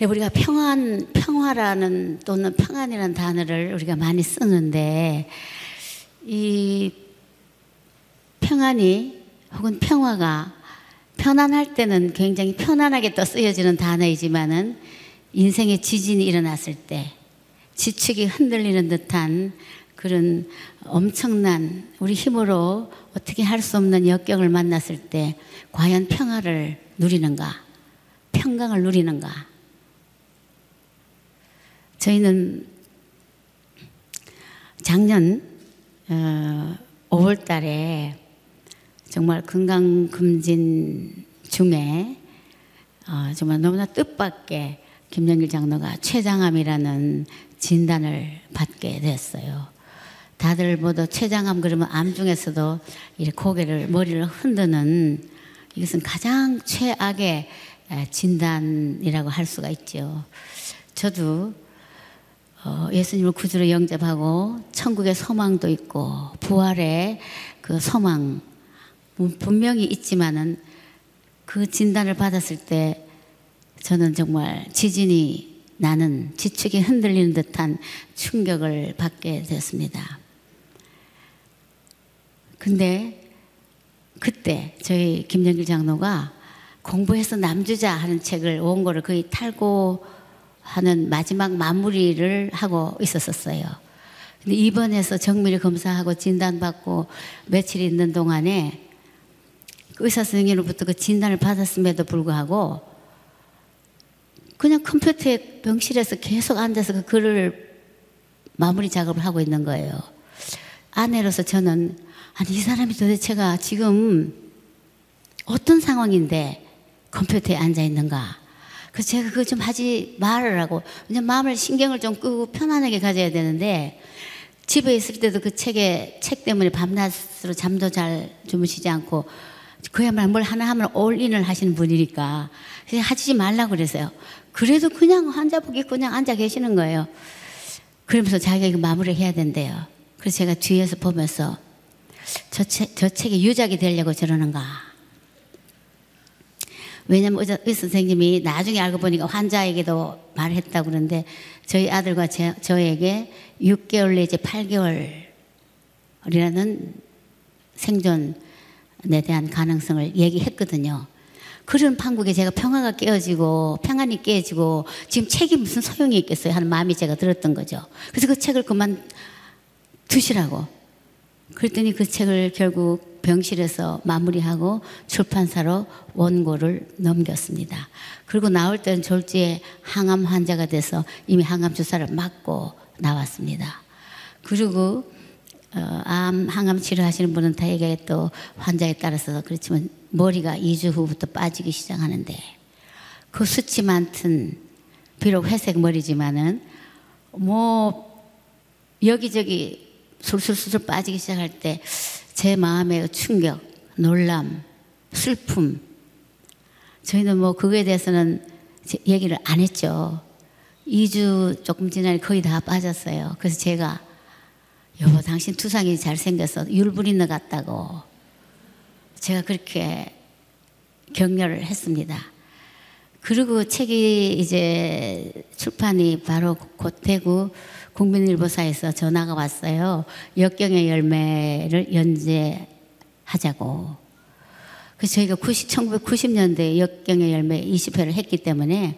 근데 우리가 평화라는 또는 평안이라는 단어를 우리가 많이 쓰는데 이 평안이 혹은 평화가 편안할 때는 굉장히 편안하게 또 쓰여지는 단어이지만은 인생의 지진이 일어났을 때 지축이 흔들리는 듯한 그런 엄청난 우리 힘으로 어떻게 할 수 없는 역경을 만났을 때 과연 평화를 누리는가, 평강을 누리는가. 저희는 작년 5월 달에 정말 건강검진 중에 정말 너무나 뜻밖의 김영길 장로가 췌장암이라는 진단을 받게 됐어요. 다들 모두 췌장암 그러면 암 중에서도 이렇게 머리를 흔드는 이것은 가장 최악의 진단이라고 할 수가 있죠. 저도 예수님을 구주로 영접하고 천국의 소망도 있고 부활의 그 소망 분명히 있지만은 그 진단을 받았을 때 저는 정말 지진이 나는 지축이 흔들리는 듯한 충격을 받게 됐습니다. 근데 그때 저희 김영길 장로가 공부해서 남주자 하는 책을 원고를 거의 탈고하는 마지막 마무리를 하고 있었어요. 근데 입원해서 정밀 검사하고 진단받고 며칠 있는 동안에 의사 선생님으로부터 그 진단을 받았음에도 불구하고 그냥 컴퓨터에 병실에서 계속 앉아서 그 글을 마무리 작업을 하고 있는 거예요. 아내로서 저는 아니 이 사람이 도대체가 지금 어떤 상황인데 컴퓨터에 앉아 있는가. 그래서 제가 그거 좀 하지 말으라고 그냥 마음을 신경을 좀 끄고 편안하게 가져야 되는데 집에 있을 때도 그 책 때문에 밤낮으로 잠도 잘 주무시지 않고 그야말로 뭘 하나 하면 올인을 하시는 분이니까 하지 말라고 그랬어요. 그래도 그냥 환자복 입고 그냥 앉아 계시는 거예요. 그러면서 자기가 이거 마무리를 해야 된대요. 그래서 제가 뒤에서 보면서 저 책이 유작이 되려고 저러는가. 왜냐면 의사 선생님이 나중에 알고 보니까 환자에게도 말했다고 그러는데 저희 아들과 저에게 6개월 내지 8개월이라는 생존에 대한 가능성을 얘기했거든요. 그런 판국에 제가 평화가 깨어지고 평안이 깨지고 지금 책이 무슨 소용이 있겠어요 하는 마음이 제가 들었던 거죠. 그래서 그 책을 그만 두시라고 그랬더니 그 책을 결국 병실에서 마무리하고 출판사로 원고를 넘겼습니다. 그리고 나올 때는 졸지에 항암 환자가 돼서 이미 항암 주사를 맞고 나왔습니다. 그리고 항암 치료하시는 분은 다 얘기해 또 환자에 따라서 그렇지만 머리가 2주 후부터 빠지기 시작하는데 그 수치 많은 비록 회색 머리지만은 뭐 여기저기 술술술술 빠지기 시작할 때 제 마음의 충격, 놀람, 슬픔 저희는 뭐 그거에 대해서는 얘기를 안 했죠. 2주 조금 지나니 거의 다 빠졌어요. 그래서 제가 여보 당신 투상이 잘생겨서 율브린너 같다고 제가 그렇게 격려를 했습니다. 그리고 책이 이제 출판이 바로 곧 되고 국민일보사에서 전화가 왔어요. 역경의 열매를 연재하자고. 그래서 저희가 1990년대에 역경의 열매 20회를 했기 때문에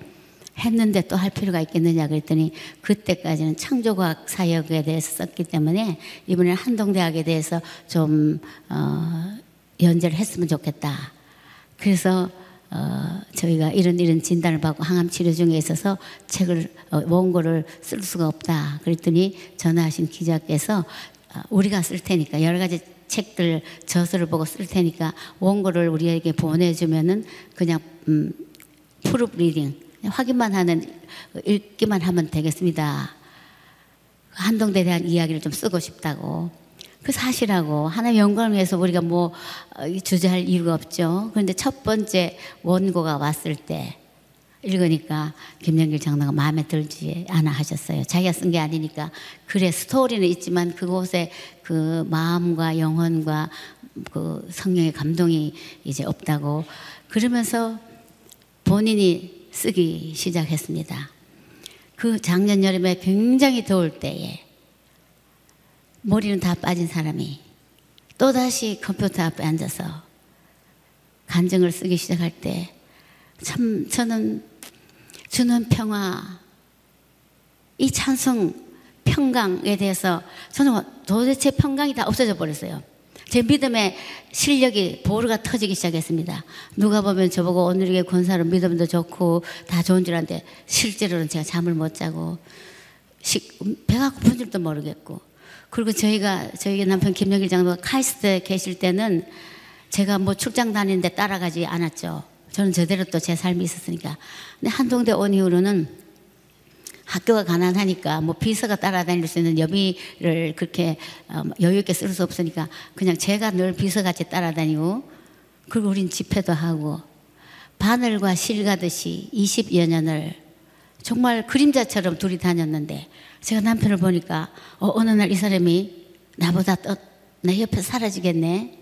했는데 또 할 필요가 있겠느냐 그랬더니 그때까지는 창조과학 사역에 대해서 썼기 때문에 이번에 한동대학에 대해서 좀 연재를 했으면 좋겠다. 그래서 저희가 이런 진단을 받고 항암 치료 중에 있어서 책을 원고를 쓸 수가 없다. 그랬더니 전화하신 기자께서 우리가 쓸 테니까 여러 가지 책들 저서를 보고 쓸 테니까 원고를 우리에게 보내주면은 그냥 프루프 리딩 확인만 하는 읽기만 하면 되겠습니다. 한동대에 대한 이야기를 좀 쓰고 싶다고. 그 사실하고 하나의 영광을 위해서 우리가 뭐 주저할 이유가 없죠. 그런데 첫 번째 원고가 왔을 때 읽으니까 김영길 장로가 마음에 들지 않아 하셨어요. 자기가 쓴 게 아니니까. 그래 스토리는 있지만 그곳에 그 마음과 영혼과 그 성령의 감동이 이제 없다고. 그러면서 본인이 쓰기 시작했습니다. 그 작년 여름에 굉장히 더울 때에 머리는 다 빠진 사람이 또다시 컴퓨터 앞에 앉아서 간증을 쓰기 시작할 때 참 저는 주는 평화, 이 찬송 평강에 대해서 저는 도대체 평강이 다 없어져 버렸어요. 제 믿음의 실력이 보루가 터지기 시작했습니다. 누가 보면 저보고 오늘의 권사로 믿음도 좋고 다 좋은 줄 아는데 실제로는 제가 잠을 못 자고 배가 고픈 줄도 모르겠고, 그리고 저희 남편 김영길 장로가 카이스트에 계실 때는 제가 뭐 출장 다니는데 따라가지 않았죠. 저는 저대로 또 제 삶이 있었으니까. 근데 한동대 온 이후로는 학교가 가난하니까 뭐 비서가 따라다닐 수 있는 여비를 그렇게 여유 있게 쓸 수 없으니까 그냥 제가 늘 비서같이 따라다니고, 그리고 우린 집회도 하고 바늘과 실 가듯이 20여 년을 정말 그림자처럼 둘이 다녔는데, 제가 남편을 보니까 어느 날 이 사람이 나보다 또 내 옆에 사라지겠네.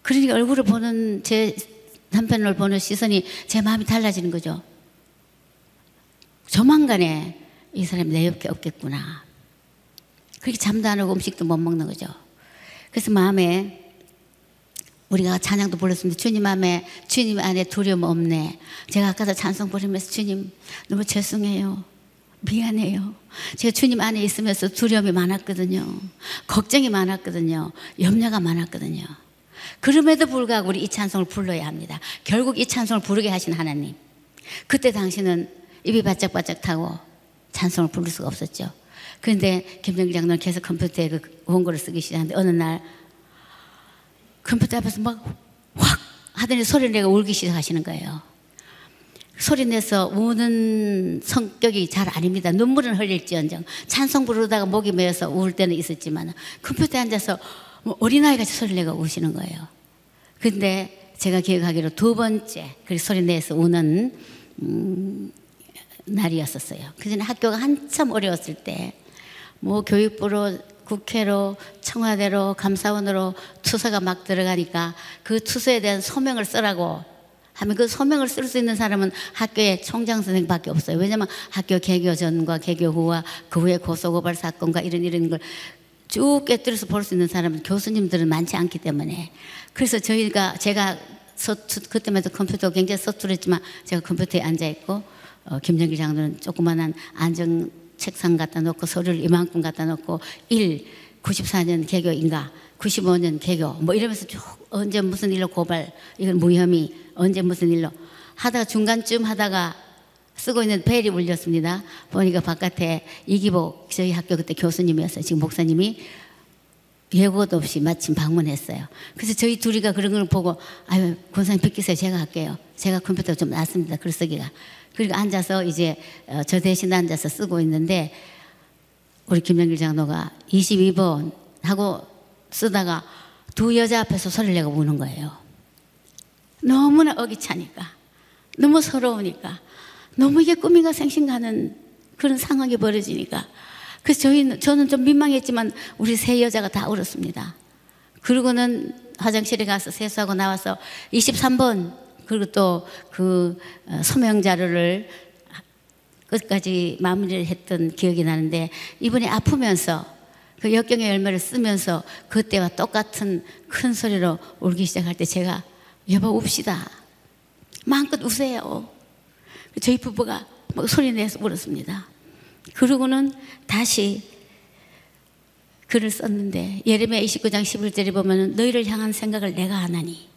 그러니까 얼굴을 보는, 제 남편을 보는 시선이 제 마음이 달라지는 거죠. 조만간에 이 사람이 내 옆에 없겠구나. 그렇게 잠도 안 오고 음식도 못 먹는 거죠. 그래서 마음에, 우리가 찬양도 불렀습니다. 주님 안에 두려움 없네. 제가 아까도 찬송 부르면서 주님 너무 죄송해요, 미안해요. 제가 주님 안에 있으면서 두려움이 많았거든요. 걱정이 많았거든요. 염려가 많았거든요. 그럼에도 불구하고 우리 이 찬송을 불러야 합니다. 결국 이 찬송을 부르게 하신 하나님, 그때 당신은 입이 바짝바짝 타고 찬송을 부를 수가 없었죠. 그런데 김영길 장로는 계속 컴퓨터에 그 원고를 쓰기 시작하는데, 어느 날 컴퓨터 앞에서 막 확 하더니 소리를 내고 울기 시작하시는 거예요. 소리 내서 우는 성격이 잘 아닙니다. 눈물은 흘릴지언정 찬송 부르다가 목이 메어서 울 때는 있었지만 컴퓨터에 앉아서 뭐 어린아이같이 소리 내고 우시는 거예요. 근데 제가 기억하기로 두 번째 그 소리 내서 우는 날이었었어요. 그 전에 학교가 한참 어려웠을 때, 뭐 교육부로, 국회로, 청와대로, 감사원으로 투서가 막 들어가니까 그 투서에 대한 소명을 쓰라고 하면 그 소명을 쓸 수 있는 사람은 학교의 총장 선생밖에 없어요. 왜냐면 학교 개교 전과 개교 후와 그 후에 고소고발 사건과 이런 걸 쭉 꿰뚫어서 볼 수 있는 사람은 교수님들은 많지 않기 때문에. 그래서 제가 그때만 해도 컴퓨터가 굉장히 서툴했지만 제가 컴퓨터에 앉아있고, 김정길 장로는 조그만한 안정 책상 갖다 놓고 서류를 이만큼 갖다 놓고 94년 개교인가 95년 개교 뭐 이러면서 쭉 언제 무슨 일로 고발, 이건 무혐의, 언제 무슨 일로 하다가 중간쯤 하다가 쓰고 있는 벨이 울렸습니다. 보니까 바깥에 이기복, 저희 학교 그때 교수님이었어요. 지금 목사님이 예고도 없이 마침 방문했어요. 그래서 저희 둘이가 그런 걸 보고, 아유 권사님 비키세요, 제가 할게요. 제가 컴퓨터가 좀 낫습니다, 글 쓰기가. 그리고 앉아서 이제 저 대신 앉아서 쓰고 있는데, 우리 김영길 장로가 22번 하고 쓰다가 두 여자 앞에서 소리를 내고 우는 거예요. 너무나 어기차니까, 너무 서러우니까, 너무 이게 꿈인가 생신가는 그런 상황이 벌어지니까. 그래서 저는 좀 민망했지만 우리 세 여자가 다 울었습니다. 그러고는 화장실에 가서 세수하고 나와서 23번, 그리고 또 그 소명 자료를 끝까지 마무리를 했던 기억이 나는데, 이번에 아프면서 그 역경의 열매를 쓰면서 그때와 똑같은 큰 소리로 울기 시작할 때 제가, 여보 웁시다, 마음껏 우세요. 저희 부부가 막 소리 내서 울었습니다. 그러고는 다시 글을 썼는데, 예레미야 29장 11절에 보면 너희를 향한 생각을 내가 하나니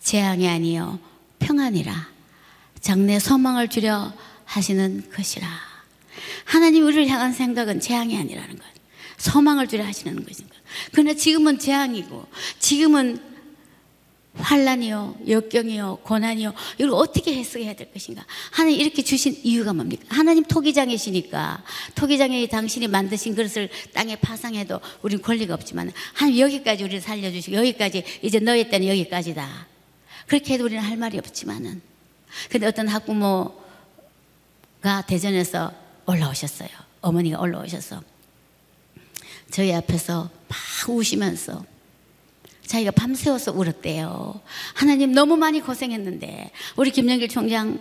재앙이 아니요 평안이라 장래 소망을 주려 하시는 것이라. 하나님 우리를 향한 생각은 재앙이 아니라는 것, 소망을 주려 하시는 것인 것. 그러나 지금은 재앙이고, 지금은 환란이요 역경이요 고난이요, 이걸 어떻게 해석해야 될 것인가. 하나님 이렇게 주신 이유가 뭡니까? 하나님 토기장이시니까, 토기장이 당신이 만드신 그릇을 땅에 파상해도 우린 권리가 없지만, 하나님 여기까지 우리를 살려주시고, 여기까지, 이제 너의 때는 여기까지다. 그렇게 해도 우리는 할 말이 없지만은. 근데 어떤 학부모가 대전에서 올라오셨어요. 어머니가 올라오셔서 저희 앞에서 막 우시면서 자기가 밤새워서 울었대요. 하나님 너무 많이 고생했는데, 우리 김영길 총장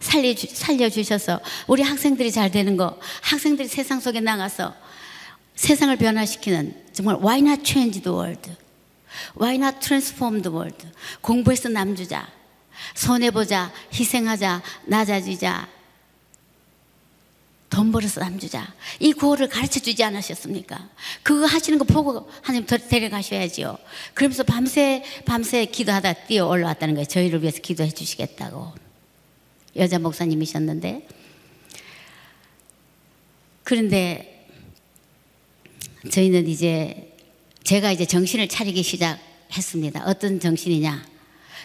살려주셔서 우리 학생들이 잘 되는 거, 학생들이 세상 속에 나가서 세상을 변화시키는, 정말 Why not change the world? Why not transform the world? 공부해서 남주자, 손해보자, 희생하자, 낮아지자, 돈 벌어서 남주자, 이 구호를 가르쳐주지 않으셨습니까? 그거 하시는 거 보고 하나님 데려가셔야지요. 그러면서 밤새 기도하다 뛰어 올라왔다는 거예요. 저희를 위해서 기도해 주시겠다고. 여자 목사님이셨는데. 그런데 저희는 이제, 제가 이제 정신을 차리기 시작했습니다. 어떤 정신이냐?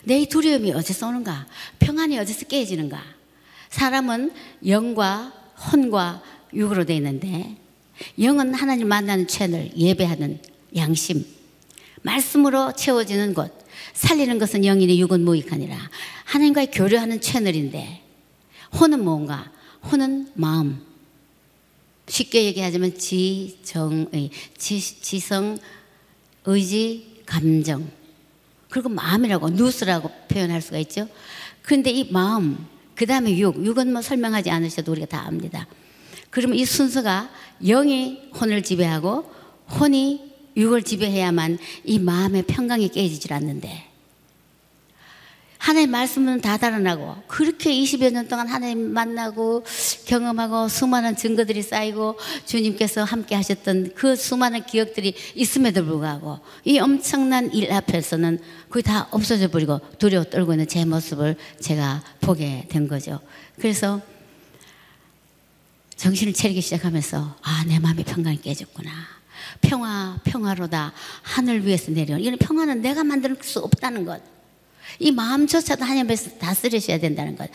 내 이 두려움이 어디서 오는가? 평안이 어디서 깨지는가? 사람은 영과 혼과 육으로 되어 있는데, 영은 하나님 만나는 채널, 예배하는 양심, 말씀으로 채워지는 곳, 살리는 것은 영이니 육은 무익하니라. 하나님과의 교류하는 채널인데, 혼은 뭔가? 혼은 마음. 쉽게 얘기하자면 지정의, 지성, 의지, 감정, 그리고 마음이라고, 누스라고 표현할 수가 있죠. 그런데 이 마음, 그 다음에 육, 육은 뭐 설명하지 않으셔도 우리가 다 압니다. 그러면 이 순서가 영이 혼을 지배하고 혼이 육을 지배해야만 이 마음의 평강이 깨지질 않는데, 하나님의 말씀은 다 달아나고, 그렇게 20여 년 동안 하나님 만나고 경험하고 수많은 증거들이 쌓이고 주님께서 함께 하셨던 그 수많은 기억들이 있음에도 불구하고 이 엄청난 일 앞에서는 거의 다 없어져 버리고 두려워 떨고 있는 제 모습을 제가 보게 된 거죠. 그래서 정신을 차리기 시작하면서, 아, 내 마음이 평강이 깨졌구나. 평화, 평화로다. 하늘 위에서 내려온, 이런 평화는 내가 만들 수 없다는 것, 이 마음조차도 하나님 앞에서 다스리셔야 된다는 것.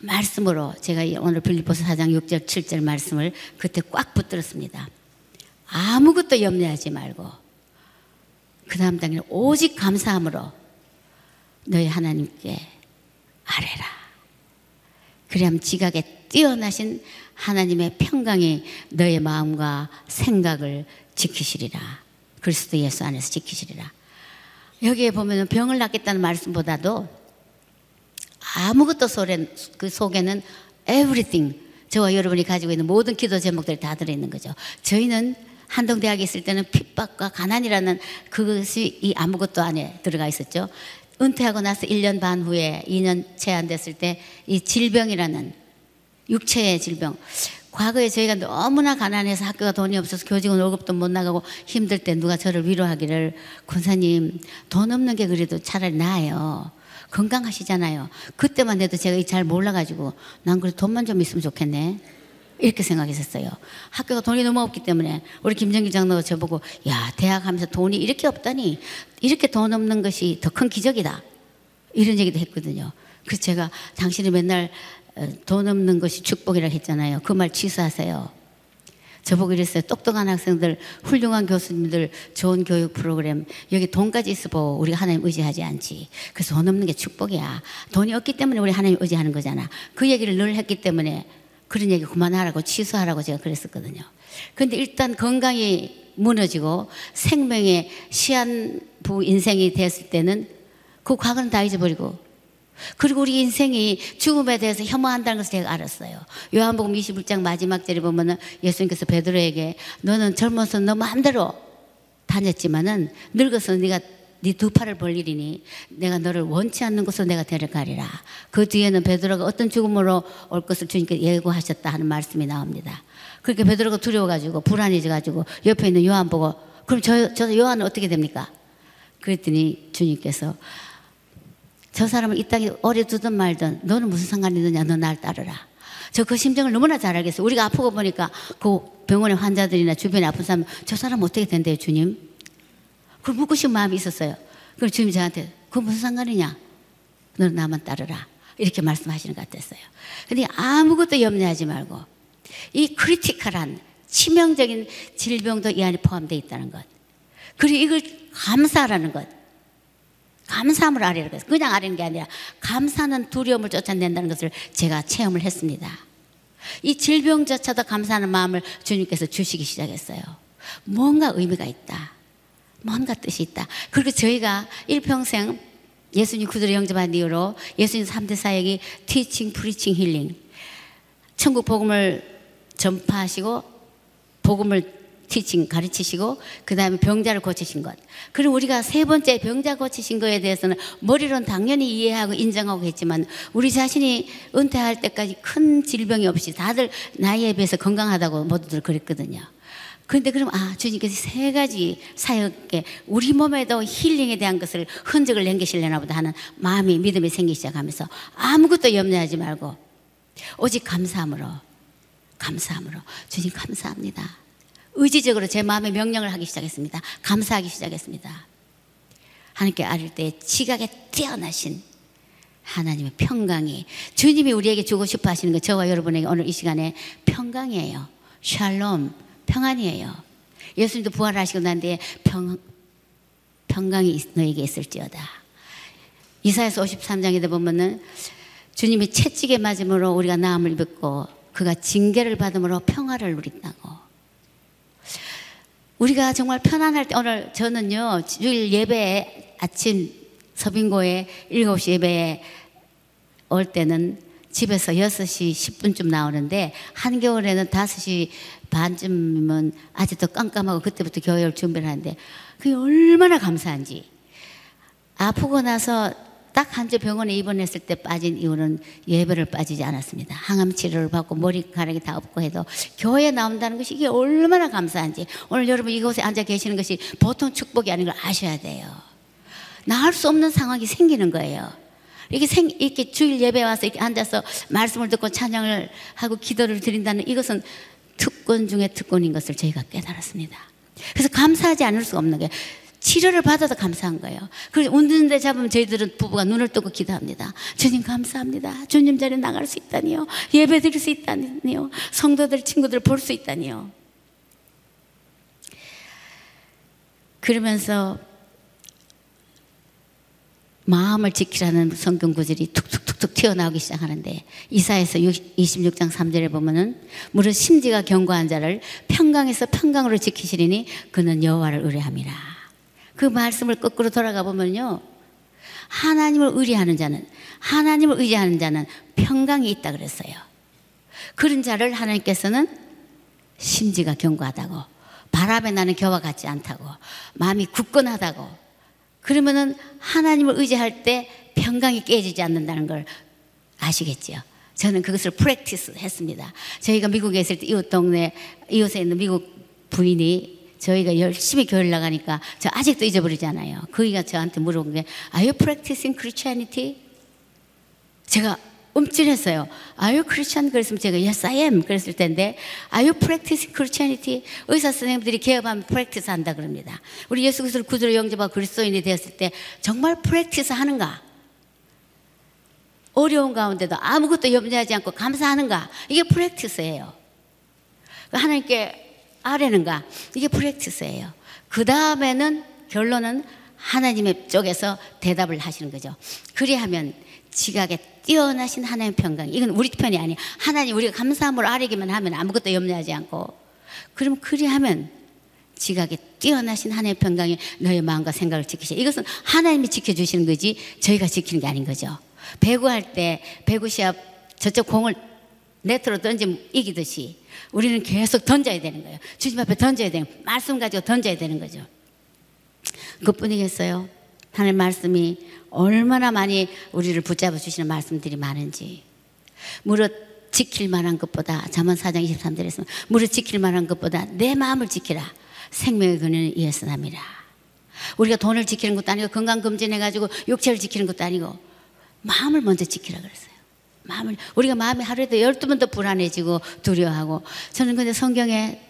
말씀으로 제가 오늘 빌립보서 4장 6절 7절 말씀을 그때 꽉 붙들었습니다. 아무것도 염려하지 말고 그 다음 단계는 오직 감사함으로 너희 하나님께 아뢰라. 그래야 지각에 뛰어나신 하나님의 평강이 너의 마음과 생각을 지키시리라. 그리스도 예수 안에서 지키시리라. 여기에 보면 병을 낫겠다는 말씀보다도 아무것도 그 속에는 everything, 저와 여러분이 가지고 있는 모든 기도 제목들이 다 들어있는 거죠. 저희는 한동대학에 있을 때는 핍박과 가난이라는 그것이 이 아무것도 안에 들어가 있었죠. 은퇴하고 나서 1년 반 후에, 2년 채 안 됐을 때 이 질병이라는, 육체의 질병, 과거에 저희가 너무나 가난해서 학교가 돈이 없어서 교직원 월급도 못 나가고 힘들 때 누가 저를 위로하기를, 권사님 돈 없는 게 그래도 차라리 나아요. 건강하시잖아요. 그때만 해도 제가 잘 몰라가지고 난 그래도 돈만 좀 있으면 좋겠네, 이렇게 생각했었어요. 학교가 돈이 너무 없기 때문에. 우리 김정길 장로가 저보고, 야, 대학 하면서 돈이 이렇게 없다니, 이렇게 돈 없는 것이 더 큰 기적이다, 이런 얘기도 했거든요. 그래서 제가, 당신이 맨날 돈 없는 것이 축복이라고 했잖아요. 그 말 취소하세요. 저보고 이랬어요. 똑똑한 학생들, 훌륭한 교수님들, 좋은 교육 프로그램, 여기 돈까지 있어보고 우리가 하나님 의지하지 않지. 그래서 돈 없는 게 축복이야. 돈이 없기 때문에 우리 하나님 의지하는 거잖아. 그 얘기를 늘 했기 때문에 그런 얘기 그만하라고, 취소하라고 제가 그랬었거든요. 그런데 일단 건강이 무너지고 생명의 시한부 인생이 됐을 때는 그 과거는 다 잊어버리고, 그리고 우리 인생이 죽음에 대해서 혐오한다는 것을 제가 알았어요. 요한복음 21장 마지막 절에 보면은 예수님께서 베드로에게, 너는 젊어서 너 마음대로 다녔지만은 늙어서 네가 네 두 팔을 벌리리니 내가 너를 원치 않는 곳으로 내가 데려가리라. 그 뒤에는 베드로가 어떤 죽음으로 올 것을 주님께서 예고하셨다 하는 말씀이 나옵니다. 그렇게 베드로가 두려워가지고 불안해져가지고 옆에 있는 요한 보고, 그럼 저 요한은 어떻게 됩니까? 그랬더니 주님께서, 저 사람을 이 땅에 오래 두든 말든 너는 무슨 상관이 있느냐, 너 날 따르라. 저 그 심정을 너무나 잘 알겠어요. 우리가 아프고 보니까 그 병원의 환자들이나 주변에 아픈 사람, 저 사람 어떻게 된대요 주님? 그걸 묻고 싶은 마음이 있었어요. 그럼 주님이 저한테, 그 무슨 상관이냐, 너는 나만 따르라, 이렇게 말씀하시는 것 같았어요. 근데 아무것도 염려하지 말고, 이 크리티컬한 치명적인 질병도 이 안에 포함되어 있다는 것, 그리고 이걸 감사하라는 것, 감사함을 아뢰라고 해서 그냥 아뢰는 게 아니라 감사는 두려움을 쫓아낸다는 것을 제가 체험을 했습니다. 이 질병조차도 감사하는 마음을 주님께서 주시기 시작했어요. 뭔가 의미가 있다, 뭔가 뜻이 있다. 그리고 저희가 일평생 예수님 구주로 영접한 이후로 예수님 3대 사역이 티칭, 프리칭, 힐링. 천국 복음을 전파하시고 복음을 티칭 가르치시고 그 다음에 병자를 고치신 것. 그리고 우리가 세 번째 병자 고치신 것에 대해서는 머리로는 당연히 이해하고 인정하고 했지만 우리 자신이 은퇴할 때까지 큰 질병이 없이 다들 나이에 비해서 건강하다고 모두들 그랬거든요. 그런데 그럼 아, 주님께서 세 가지 사역에 우리 몸에도 힐링에 대한 것을 흔적을 남기시려나 보다 하는 마음이 믿음이 생기기 시작하면서 아무것도 염려하지 말고 오직 감사함으로 주님 감사합니다. 의지적으로 제 마음에 명령을 하기 시작했습니다. 감사하기 시작했습니다. 하나님께 아릴 때 지각에 뛰어나신 하나님의 평강이 주님이 우리에게 주고 싶어 하시는 것, 저와 여러분에게 오늘 이 시간에 평강이에요. 샬롬, 평안이에요. 예수님도 부활하시고 난 뒤에 평강이 너에게 있을지어다. 이사야서 53장에 보면은 주님이 채찍에 맞음으로 우리가 나음을 입었고 그가 징계를 받음으로 평화를 누린다고. 우리가 정말 편안할 때, 오늘 저는요 주일 예배에 아침 서빙고에 7시 예배에 올 때는 집에서 6시 10분쯤 나오는데 한겨울에는 5시 반쯤이면 아직도 깜깜하고 그때부터 교회를 준비를 하는데 그게 얼마나 감사한지. 아프고 나서 딱 한 주 병원에 입원했을 때 빠진 이유는 예배를 빠지지 않았습니다. 항암 치료를 받고 머리카락이 다 없고 해도 교회에 나온다는 것이 이게 얼마나 감사한지. 오늘 여러분 이곳에 앉아 계시는 것이 보통 축복이 아닌 걸 아셔야 돼요. 나을 수 없는 상황이 생기는 거예요. 이렇게 주일 예배 와서 이렇게 앉아서 말씀을 듣고 찬양을 하고 기도를 드린다는 이것은 특권 중에 특권인 것을 저희가 깨달았습니다. 그래서 감사하지 않을 수가 없는 거예요. 치료를 받아서 감사한 거예요. 그리고 웃는 데 잡으면 저희들은 부부가 눈을 뜨고 기도합니다. 주님 감사합니다. 주님 자리에 나갈 수 있다니요. 예배 드릴 수 있다니요. 성도들 친구들 볼 수 있다니요. 그러면서 마음을 지키라는 성경 구절이 툭툭툭툭 튀어나오기 시작하는데 이사야서 26장 3절에 보면은 무릇 심지가 견고한 자를 평강에서 평강으로 지키시리니 그는 여호와를 의뢰함이라. 그 말씀을 거꾸로 돌아가 보면요, 하나님을 의지하는 자는 평강이 있다 그랬어요. 그런 자를 하나님께서는 심지가 견고하다고, 바람에 나는 겨와 같지 않다고, 마음이 굳건하다고. 그러면은 하나님을 의지할 때 평강이 깨지지 않는다는 걸 아시겠지요? 저는 그것을 프랙티스 했습니다. 저희가 미국에 있을 때 이웃에 있는 미국 부인이 저희가 열심히 교회를 나가니까 저 아직도 잊어버리지 않아요. 그이가 저한테 물어본 게 Are you practicing Christianity? 제가 움찔했어요. Are you Christian? 그랬으면 제가 Yes, I am 그랬을 텐데 Are you practicing Christianity? 의사 선생님들이 개업하면 프랙티스 한다 그럽니다. 우리 예수 그리스도를 구주로 영접하고 그리스도인이 되었을 때 정말 프랙티스 하는가? 어려운 가운데도 아무것도 염려하지 않고 감사하는가? 이게 프랙티스예요. 하나님께 아래는가? 이게 프랙티스예요. 그 다음에는 결론은 하나님의 쪽에서 대답을 하시는 거죠. 그리하면 지각에 뛰어나신 하나님의 평강, 이건 우리 편이 아니에요. 하나님 우리가 감사함으로 아뢰기만 하면 아무것도 염려하지 않고, 그럼 그리하면 지각에 뛰어나신 하나님의 평강이 너의 마음과 생각을 지키시오. 이것은 하나님이 지켜주시는 거지 저희가 지키는 게 아닌 거죠. 배구할 때 배구 시합 저쪽 공을 네트로 던지면 이기듯이 우리는 계속 던져야 되는 거예요. 주님 앞에 던져야 되는 거예요. 말씀 가지고 던져야 되는 거죠. 그뿐이겠어요? 하나님의 말씀이 얼마나 많이 우리를 붙잡아 주시는 말씀들이 많은지. 무릇 지킬 만한 것보다 잠언 4장 23절에서 무릇 지킬 만한 것보다 내 마음을 지키라. 생명의 근원은 이에서 남이라. 우리가 돈을 지키는 것도 아니고 건강검진해가지고 육체를 지키는 것도 아니고 마음을 먼저 지키라 그랬어요. 우리가 마음이 하루에도 12번 더 불안해지고 두려워하고. 저는 근데 성경에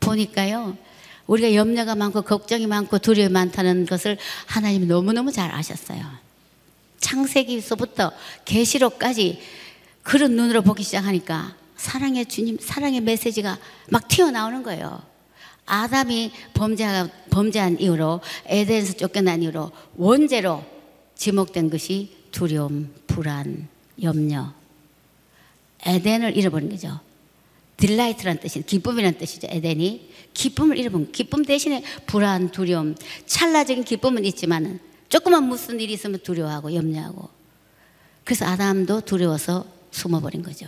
보니까요, 우리가 염려가 많고 걱정이 많고 두려움이 많다는 것을 하나님이 너무너무 잘 아셨어요. 창세기서부터 계시록까지 그런 눈으로 보기 시작하니까 사랑의 주님, 사랑의 메시지가 막 튀어나오는 거예요. 아담이 범죄한 이후로, 에덴에서 쫓겨난 이후로 원죄로 지목된 것이 두려움, 불안, 염려. 에덴을 잃어버린 거죠. 딜라이트란 뜻이 기쁨이란 뜻이죠. 에덴이 기쁨을 잃어버린, 기쁨 대신에 불안, 두려움, 찰나적인 기쁨은 있지만 조금만 무슨 일이 있으면 두려워하고 염려하고. 그래서 아담도 두려워서 숨어버린 거죠.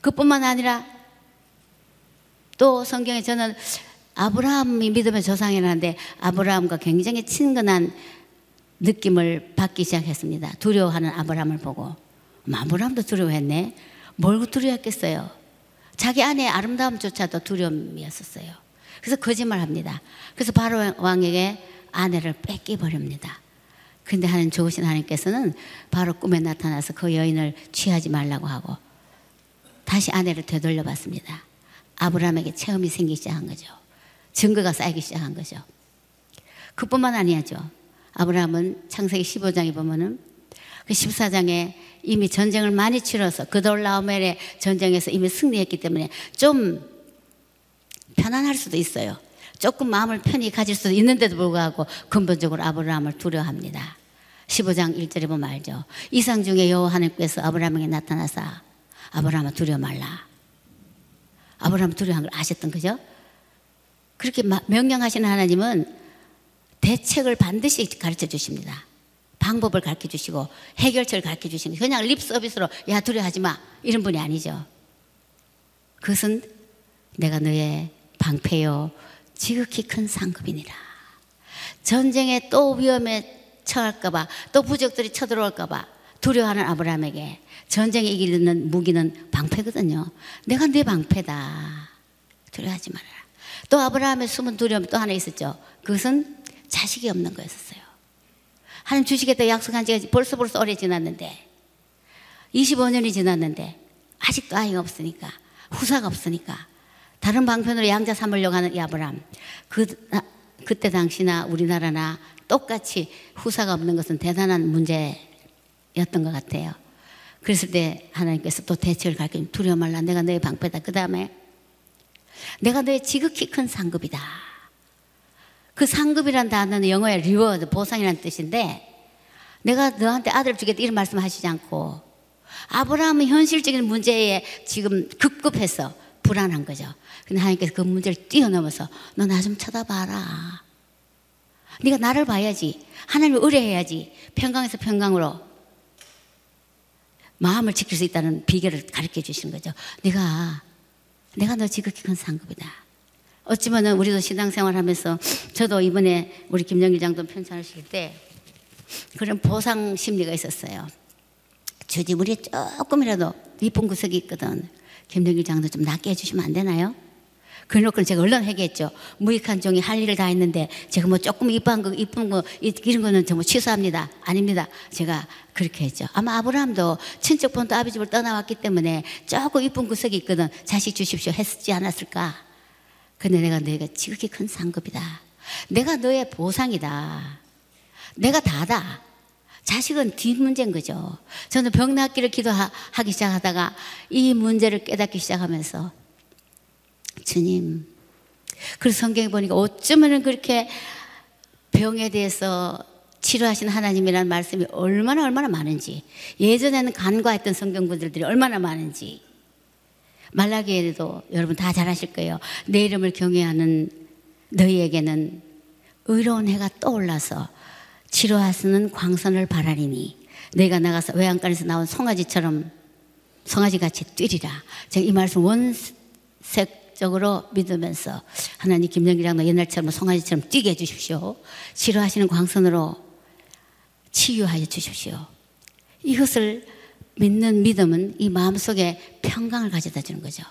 그뿐만 아니라 또 성경에 저는 아브라함이 믿음의 조상이라는데 아브라함과 굉장히 친근한 느낌을 받기 시작했습니다. 두려워하는 아브라함을 보고. 아브라함도 두려워했네. 뭘 두려워했겠어요. 자기 아내의 아름다움조차도 두려움이었어요. 그래서 거짓말합니다. 그래서 바로 왕에게 아내를 뺏기버립니다. 그런데 하나님 좋으신 하나님께서는 바로 꿈에 나타나서 그 여인을 취하지 말라고 하고 다시 아내를 되돌려봤습니다. 아브라함에게 체험이 생기기 시작한 거죠. 증거가 쌓이기 시작한 거죠. 그뿐만 아니죠. 아브라함은 창세기 15장에 보면은 그 14장에 이미 전쟁을 많이 치러서 그돌라오멜의 전쟁에서 이미 승리했기 때문에 좀 편안할 수도 있어요. 조금 마음을 편히 가질 수도 있는데도 불구하고 근본적으로 아브라함을 두려워합니다. 15장 1절에 보면 알죠. 이상 중에 여호와 하나님께서 아브라함에게 나타나사 아브라함아 두려워 말라. 아브라함 두려워한 걸 아셨던 거죠. 그렇게 명령하시는 하나님은 대책을 반드시 가르쳐 주십니다. 방법을 가르쳐 주시고 해결책을 가르쳐 주시는 거예요. 그냥 립서비스로 야 두려워하지 마 이런 분이 아니죠. 그것은 내가 너의 방패요 지극히 큰 상급이니라. 전쟁에 또 위험에 처할까 봐 또 부적들이 쳐들어올까 봐 두려워하는 아브라함에게 전쟁에 이기는 무기는 방패거든요. 내가 내 방패다. 두려워하지 말아라. 또 아브라함의 숨은 두려움이 또 하나 있었죠. 그것은 자식이 없는 거였어요. 하나님 주시겠다 약속한 지가 벌써 오래 지났는데 25년이 지났는데 아직도 아이가 없으니까 후사가 없으니까 다른 방편으로 양자 삼으려고 하는 이 아브라함. 그때 당시나 우리나라나 똑같이 후사가 없는 것은 대단한 문제였던 것 같아요. 그랬을 때 하나님께서 또 대책을 가르쳐 두려워 말라. 내가 너의 방패다. 그 다음에 내가 너의 지극히 큰 상급이다. 그 상급이란 단어는 영어의 reward, 보상이라는 뜻인데 내가 너한테 아들을 주겠다 이런 말씀 하시지 않고 아브라함은 현실적인 문제에 지금 급급해서 불안한 거죠. 근데 하나님께서 그 문제를 뛰어넘어서 너 나 좀 쳐다봐라. 네가 나를 봐야지. 하나님을 의뢰해야지. 평강에서 평강으로 마음을 지킬 수 있다는 비결을 가르쳐 주신 거죠. 내가 너 지극히 큰 상급이다. 어찌면 우리도 신앙생활하면서 저도 이번에 우리 김영길 장도 편찬하실 때 그런 보상 심리가 있었어요. 주지 우리 조금이라도 이쁜 구석이 있거든. 김영길 장도 좀 낫게 해주시면 안 되나요? 그래놓고는 제가 얼른 회개했죠. 무익한 종이 할 일을 다 했는데 제가 뭐 조금 이쁜 거 이런 거는 정말 취소합니다. 아닙니다. 제가 그렇게 했죠. 아마 아브라함도 친척 본토 아비 집을 떠나왔기 때문에 조금 이쁜 구석이 있거든. 자식 주십시오 했지 않았을까? 근데 내가 너에게 지극히 큰 상급이다. 내가 너의 보상이다. 내가 다다. 자식은 뒷문제인 거죠. 저는 병 낫기를 기도하기 시작하다가 이 문제를 깨닫기 시작하면서 주님. 그래서 성경에 보니까 어쩌면 그렇게 병에 대해서 치료하신 하나님이라는 말씀이 얼마나 많은지 예전에는 간과했던 성경구절들이 얼마나 많은지 말라기에도 여러분 다 잘 아실 거예요. 내 이름을 경외하는 너희에게는 의로운 해가 떠올라서 치료하시는 광선을 바라리니 너희가 나가서 외양간에서 나온 송아지같이 뛰리라. 제가 이 말씀 원색적으로 믿으면서 하나님 김영길이랑 옛날처럼 송아지처럼 뛰게 해주십시오. 치료하시는 광선으로 치유하여 주십시오. 이것을 믿는 믿음은 이 마음속에 평강을 가져다 주는 거죠.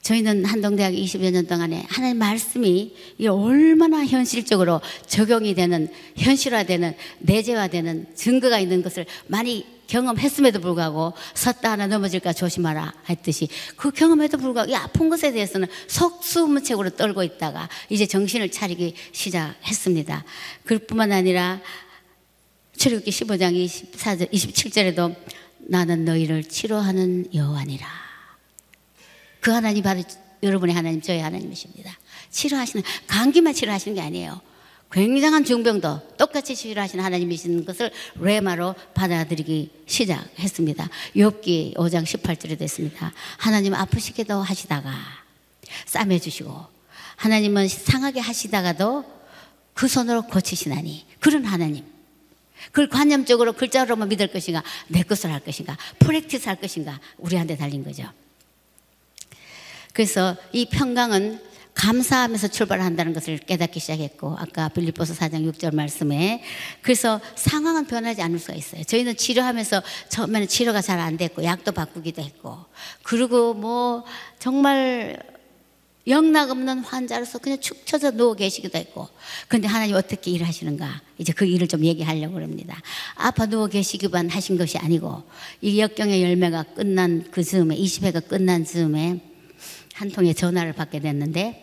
저희는 한동대학 20여 년 동안에 하나님의 말씀이 얼마나 현실적으로 적용이 되는 현실화되는 내재화되는 증거가 있는 것을 많이 경험했음에도 불구하고 섰다 하나 넘어질까 조심하라 했듯이 그 경험에도 불구하고 이 아픈 것에 대해서는 속수무책으로 떨고 있다가 이제 정신을 차리기 시작했습니다. 그뿐만 아니라 출애굽기 15장 24절, 27절에도 나는 너희를 치료하는 여호와니라. 그 하나님 바로 여러분의 하나님 저의 하나님이십니다. 치료하시는 감기만 치료하시는 게 아니에요. 굉장한 중병도 똑같이 치료하시는 하나님이신 것을 레마로 받아들이기 시작했습니다. 욥기 5장 18절에 됐습니다. 하나님 아프시게도 하시다가 싸매주시고 하나님은 상하게 하시다가도 그 손으로 고치시나니. 그런 하나님. 그걸 관념적으로 글자로만 믿을 것인가, 내 것을 할 것인가, 프랙티스 할 것인가, 우리한테 달린 거죠. 그래서 이 평강은 감사하면서 출발한다는 것을 깨닫기 시작했고, 아까 빌립보서 4장 6절 말씀에, 그래서 상황은 변하지 않을 수가 있어요. 저희는 치료하면서 처음에는 치료가 잘 안 됐고 약도 바꾸기도 했고, 그리고 뭐 정말 영락없는 환자로서 그냥 축 처져 누워 계시기도 했고, 그런데 하나님 어떻게 일하시는가, 이제 그 일을 좀 얘기하려고 합니다. 아파 누워 계시기만 하신 것이 아니고, 이 역경의 열매가 끝난 그 즈음에, 20회가 끝난 즈음에 한 통의 전화를 받게 됐는데,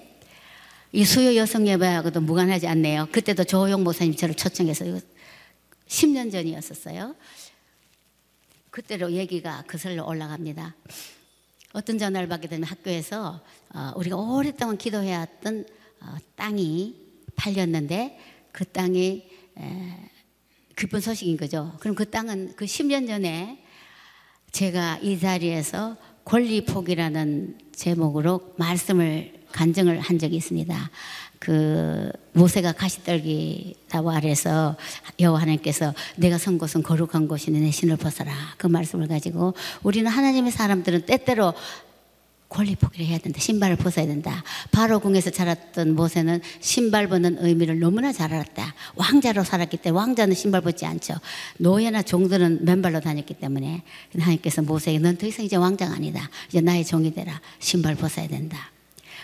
이 수요 여성 예배하고도 무관하지 않네요. 그때도 조호영 목사님 저를 초청해서, 10년 전이었었어요. 그때로 얘기가 그슬로 올라갑니다. 어떤 전화를 받게 되면, 학교에서 우리가 오랫동안 기도해 왔던 땅이 팔렸는데, 그 땅이 기쁜 소식인 거죠. 그럼 그 땅은 그 10년 전에 제가 이 자리에서 권리포기라는 제목으로 말씀을 간증을 한 적이 있습니다. 그 모세가 가시떨기 나무 아래서 여호와 하나님께서 내가 선 곳은 거룩한 곳이니 내 신을 벗어라, 그 말씀을 가지고, 우리는 하나님의 사람들은 때때로 권리포기를 해야 된다, 신발을 벗어야 된다. 바로궁에서 자랐던 모세는 신발 벗는 의미를 너무나 잘 알았다. 왕자로 살았기 때문에 왕자는 신발 벗지 않죠. 노예나 종들은 맨발로 다녔기 때문에 하나님께서 모세에게 넌 더 이상 이제 왕자가 아니다, 이제 나의 종이 되라, 신발 벗어야 된다.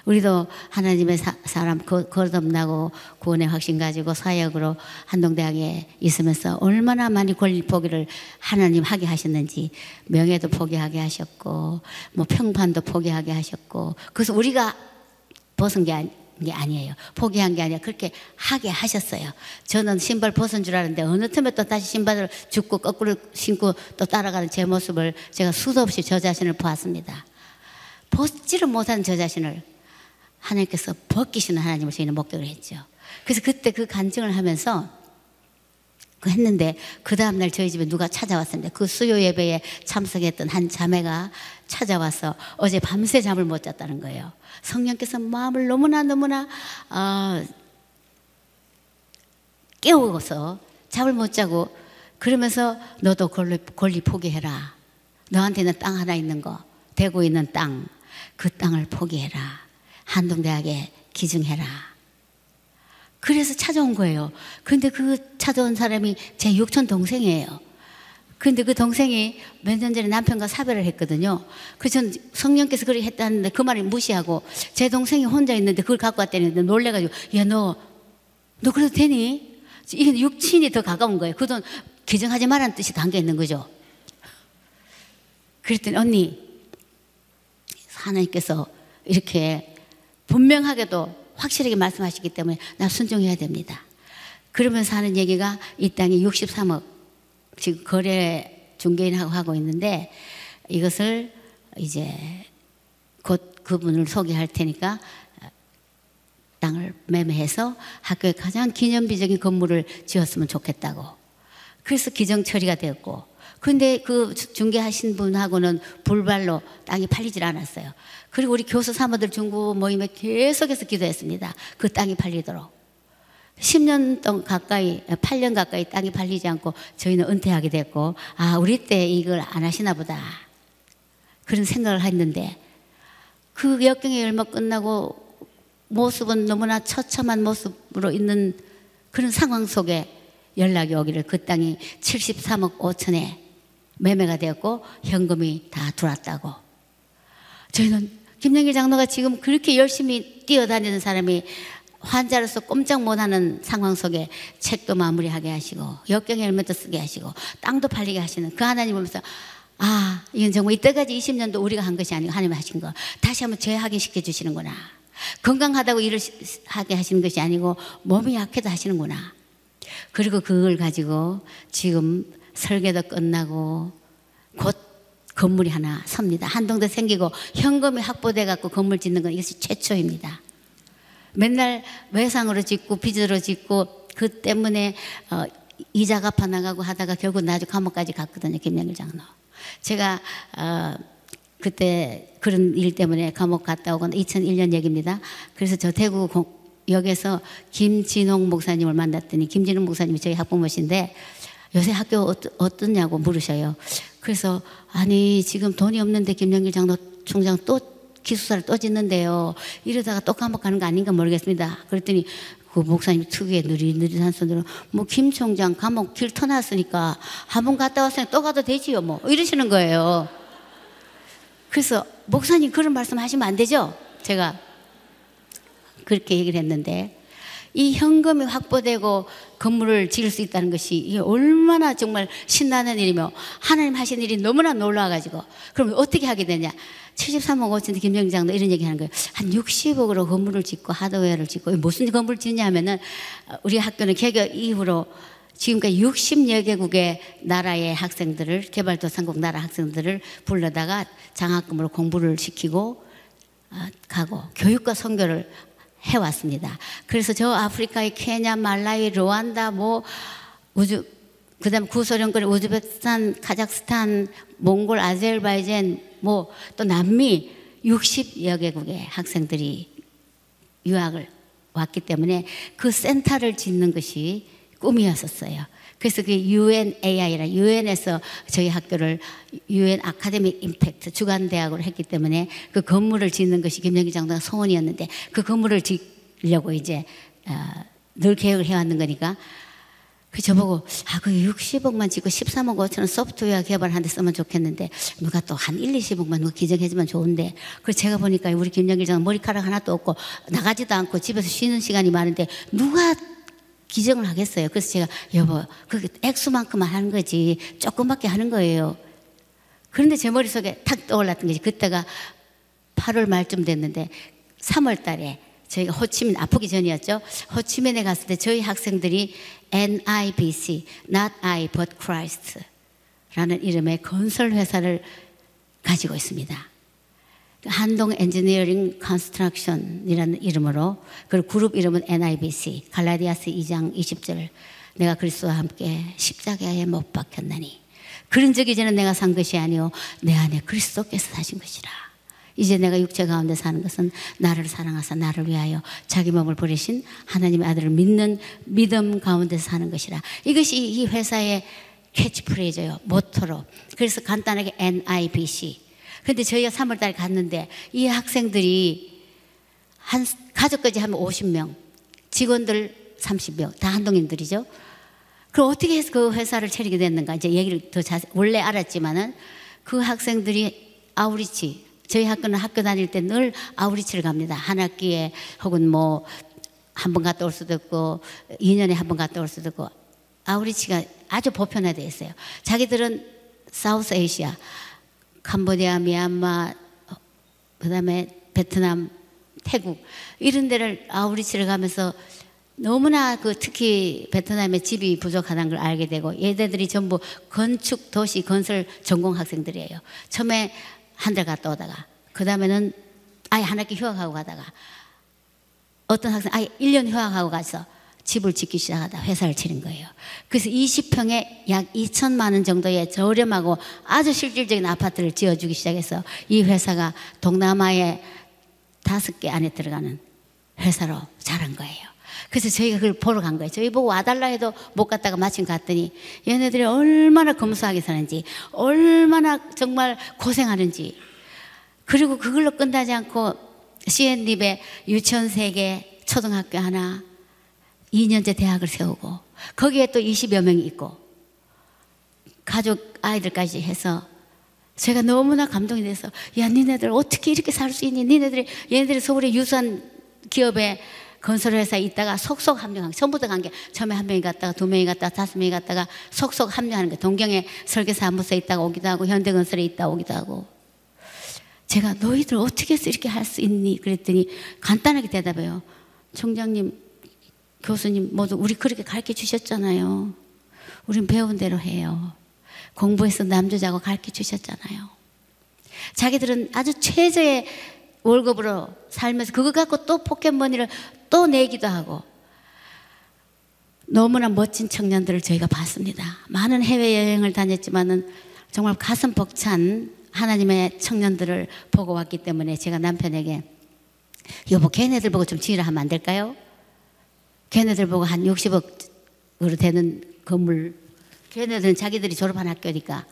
우리도 하나님의 사람 거듭나고 구원의 확신 가지고 사역으로 한동대학에 있으면서 얼마나 많이 권리 포기를 하나님 하게 하셨는지, 명예도 포기하게 하셨고 뭐 평판도 포기하게 하셨고, 그래서 우리가 벗은 게 아니에요. 포기한 게 아니라 그렇게 하게 하셨어요. 저는 신발 벗은 줄 알았는데 어느 틈에 또 다시 신발을 줍고 거꾸로 신고 또 따라가는 제 모습을 제가 수도 없이 저 자신을 보았습니다. 벗지를 못한 저 자신을 하나님께서 벗기시는 하나님을 저희는 목격을 했죠. 그래서 그때 그 간증을 하면서 했는데, 그 다음날 저희 집에 누가 찾아왔습니다. 그 수요 예배에 참석했던 한 자매가 찾아와서 어제 밤새 잠을 못 잤다는 거예요. 성령께서 마음을 너무나 깨우고서 잠을 못 자고, 그러면서 너도 권리 포기해라. 너한테는 땅 하나 있는 거, 대구 있는 땅, 그 땅을 포기해라. 한동대학에 기증해라. 그래서 찾아온 거예요. 그런데 그 찾아온 사람이 제 육촌 동생이에요. 그런데 그 동생이 몇 년 전에 남편과 사별을 했거든요. 그래서 전 성령께서 그렇게 했다는데 그 말을 무시하고, 제 동생이 혼자 있는데 그걸 갖고 왔다는데 놀래가지고, 야, 너 그래도 되니? 이게 육친이 더 가까운 거예요. 그 돈 기증하지 말라는 뜻이 담겨 있는 거죠. 그랬더니, 언니, 하나님께서 이렇게 분명하게도 확실하게 말씀하시기 때문에 나 순종해야 됩니다. 그러면서 하는 얘기가, 이 땅이 63억 지금 거래 중개인하고 하고 있는데, 이것을 이제 곧 그분을 소개할 테니까 땅을 매매해서 학교에 가장 기념비적인 건물을 지었으면 좋겠다고. 그래서 기정 처리가 되었고, 근데 그 중개하신 분하고는 불발로 땅이 팔리질 않았어요. 그리고 우리 교수 사모들 중구 모임에 계속해서 기도했습니다. 그 땅이 팔리도록. 10년 동안 가까이, 8년 가까이 땅이 팔리지 않고 저희는 은퇴하게 됐고, 아, 우리 때 이걸 안 하시나 보다, 그런 생각을 했는데, 그 역경의 열매 끝나고 모습은 너무나 처참한 모습으로 있는 그런 상황 속에 연락이 오기를 그 땅이 73억 5천에 매매가 되었고 현금이 다 들어왔다고. 저희는 김영길 장로가 지금 그렇게 열심히 뛰어다니는 사람이 환자로서 꼼짝 못하는 상황 속에 책도 마무리하게 하시고 역경의 열매도 쓰게 하시고 땅도 팔리게 하시는 그 하나님을 보면서, 아, 이건 정말 이때까지 20년도 우리가 한 것이 아니고 하나님이 하신 거 다시 한번 재확인시켜 주시는구나. 건강하다고 일을 하게 하시는 것이 아니고 몸이 약해도 하시는구나. 그리고 그걸 가지고 지금 설계도 끝나고 곧 건물이 하나 섭니다. 한동대 생기고 현금이 확보돼갖고 건물 짓는 건 이것이 최초입니다. 맨날 외상으로 짓고 빚으로 짓고 그 때문에 이자 갚아 나가고 하다가 결국 나중에 감옥까지 갔거든요, 김영길 장로. 제가 그때 그런 일 때문에 감옥 갔다 오고 2001년 얘기입니다. 그래서 저 대구 여기서 김진홍 목사님을 만났더니 김진홍 목사님이 저희 학부모신데 요새 학교 어떻냐고 물으셔요. 그래서 아니 지금 돈이 없는데 김영길 총장 또 기숙사를 또 짓는데요. 이러다가 또 감옥 가는 거 아닌가 모르겠습니다. 그랬더니 그 목사님 특유의 느릿느릿한 손으로 뭐 김 총장 감옥 길 터놨으니까 한 번 갔다 왔으니까 또 가도 되지요 뭐 이러시는 거예요. 그래서 목사님 그런 말씀 하시면 안 되죠? 제가 그렇게 얘기를 했는데 이 현금이 확보되고 건물을 지을 수 있다는 것이 이게 얼마나 정말 신나는 일이며 하나님 하신 일이 너무나 놀라워가지고 그럼 어떻게 하게 되냐 73억 5천대 김영장도 이런 얘기하는 거예요. 한 60억으로 건물을 짓고 하드웨어를 짓고 무슨 건물을 짓냐 하면은 우리 학교는 개교 이후로 지금까지 60여 개국의 나라의 학생들을 개발도상국 나라 학생들을 불러다가 장학금으로 공부를 시키고 가고 교육과 선교를 해왔습니다. 그래서 저 아프리카의 케냐, 말라위, 로완다, 그다음 구소련권의 우즈베키스탄, 카자흐스탄, 몽골, 아제르바이잔, 또 남미 60여 개국의 학생들이 유학을 왔기 때문에 그 센터를 짓는 것이 꿈이었었어요. 그래서 그 UNAI라 UN에서 저희 학교를 UN 아카데믹 임팩트 주간 대학으로 했기 때문에 그 건물을 짓는 것이 김영길 장로가 소원이었는데 그 건물을 짓려고 이제 늘 계획을 해왔는 거니까 그 저보고 그 60억만 짓고 13억 5천원 소프트웨어 개발하는데 쓰면 좋겠는데 누가 또 한 1, 20억만 누가 기증해주면 좋은데 그래서 제가 보니까 우리 김영길 장로 머리카락 하나도 없고 나가지도 않고 집에서 쉬는 시간이 많은데 누가 기증을 하겠어요. 그래서 제가 여보 그 액수만큼만 하는 거지 조금밖에 하는 거예요. 그런데 제 머릿속에 탁 떠올랐던 거지. 그때가 8월 말쯤 됐는데 3월 달에 저희가 호치민 아프기 전이었죠. 호치민에 갔을 때 저희 학생들이 NIBC Not I But Christ 라는 이름의 건설 회사를 가지고 있습니다. 한동 엔지니어링 컨스트럭션이라는 이름으로 그 그룹 이름은 NIBC 갈라디아서 2장 20절 내가 그리스도와 함께 십자가에 못 박혔나니 그런 적 이제는 내가 산 것이 아니오 내 안에 그리스도께서 사신 것이라 이제 내가 육체 가운데 사는 것은 나를 사랑하사 나를 위하여 자기 몸을 버리신 하나님의 아들을 믿는 믿음 가운데 사는 것이라 이것이 이 회사의 캐치프레이즈예요 모토로 그래서 간단하게 NIBC 근데 저희가 3월달에 갔는데 이 학생들이 한 가족까지 하면 50명 직원들 30명 다 한동인들이죠. 그럼 어떻게 해서 그 회사를 차리게 됐는가 이제 얘기를 더 자세히 원래 알았지만은 그 학생들이 아우리치 저희 학교는 학교 다닐 때 늘 아우리치를 갑니다. 한 학기에 혹은 한 번 갔다 올 수도 있고 2년에 한 번 갔다 올 수도 있고 아우리치가 아주 보편화되어 있어요. 자기들은 사우스 아시아 캄보디아, 미얀마, 그다음에 베트남, 태국 이런 데를 아우리치를 가면서 너무나 특히 베트남에 집이 부족하다는 걸 알게 되고 얘네들이 전부 건축, 도시, 건설 전공 학생들이에요. 처음에 한 달 갔다 오다가 그다음에는 아예 한 학기 휴학하고 가다가 어떤 학생 아예 1년 휴학하고 가서 집을 짓기 시작하다 회사를 치는 거예요. 그래서 20평에 약 2천만 원 정도의 저렴하고 아주 실질적인 아파트를 지어주기 시작해서 이 회사가 동남아의 5개 안에 들어가는 회사로 자란 거예요. 그래서 저희가 그걸 보러 간 거예요. 저희 보고 와달라 해도 못 갔다가 마침 갔더니 얘네들이 얼마나 검소하게 사는지 얼마나 정말 고생하는지 그리고 그걸로 끝나지 않고 CN립에 유치원 3개 초등학교 하나 2년제 대학을 세우고 거기에 또 20여 명이 있고 가족 아이들까지 해서 제가 너무나 감동이 돼서 야 니네들 어떻게 이렇게 살 수 있니 얘네들이 서울의 유수한 기업에 건설회사에 있다가 속속 합류한 전부 다 간 게 처음에 한 명이 갔다가 두 명이 갔다가 다섯 명이 갔다가 속속 합류하는 게 동경에 설계사무소에 있다가 오기도 하고 현대건설에 있다 오기도 하고 제가 너희들 어떻게 해서 이렇게 할 수 있니 그랬더니 간단하게 대답해요. 총장님 교수님 모두 우리 그렇게 가르쳐 주셨잖아요. 우린 배운 대로 해요. 공부해서 남조자고 가르쳐 주셨잖아요. 자기들은 아주 최저의 월급으로 살면서 그거 갖고 또 포켓머니를 또 내기도 하고 너무나 멋진 청년들을 저희가 봤습니다. 많은 해외여행을 다녔지만은 정말 가슴 벅찬 하나님의 청년들을 보고 왔기 때문에 제가 남편에게 여보 걔네들 보고 좀 지으라 하면 안 될까요? 걔네들 보고 한 60억으로 되는 건물, 걔네들은 자기들이 졸업한 학교니까.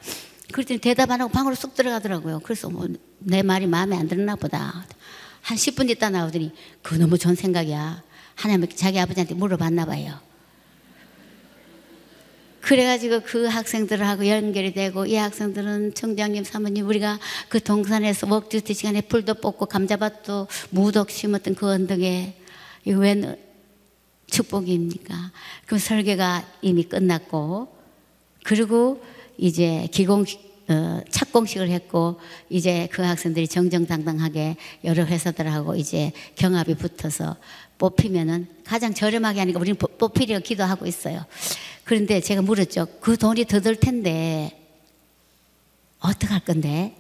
그랬더니 대답 안 하고 방으로 쑥 들어가더라고요. 그래서 뭐 내 말이 마음에 안 들었나 보다. 한 10분 있다 나오더니 그거 너무 좋은 생각이야. 하나님 자기 아버지한테 물어봤나 봐요. 그래가지고 그 학생들하고 연결이 되고, 이 학생들은 청장님, 사모님, 우리가 그 동산에서 먹주티 시간에 풀도 뽑고 감자밭도 무덕 심었던 그 언덕에 이거 웬 축복입니까? 그럼 설계가 이미 끝났고, 그리고 이제 착공식을 했고, 이제 그 학생들이 정정당당하게 여러 회사들하고 이제 경합이 붙어서 뽑히면은 가장 저렴하게 하니까 우리는 뽑히려 기도하고 있어요. 그런데 제가 물었죠. 그 돈이 더 들 텐데 어떡할 건데?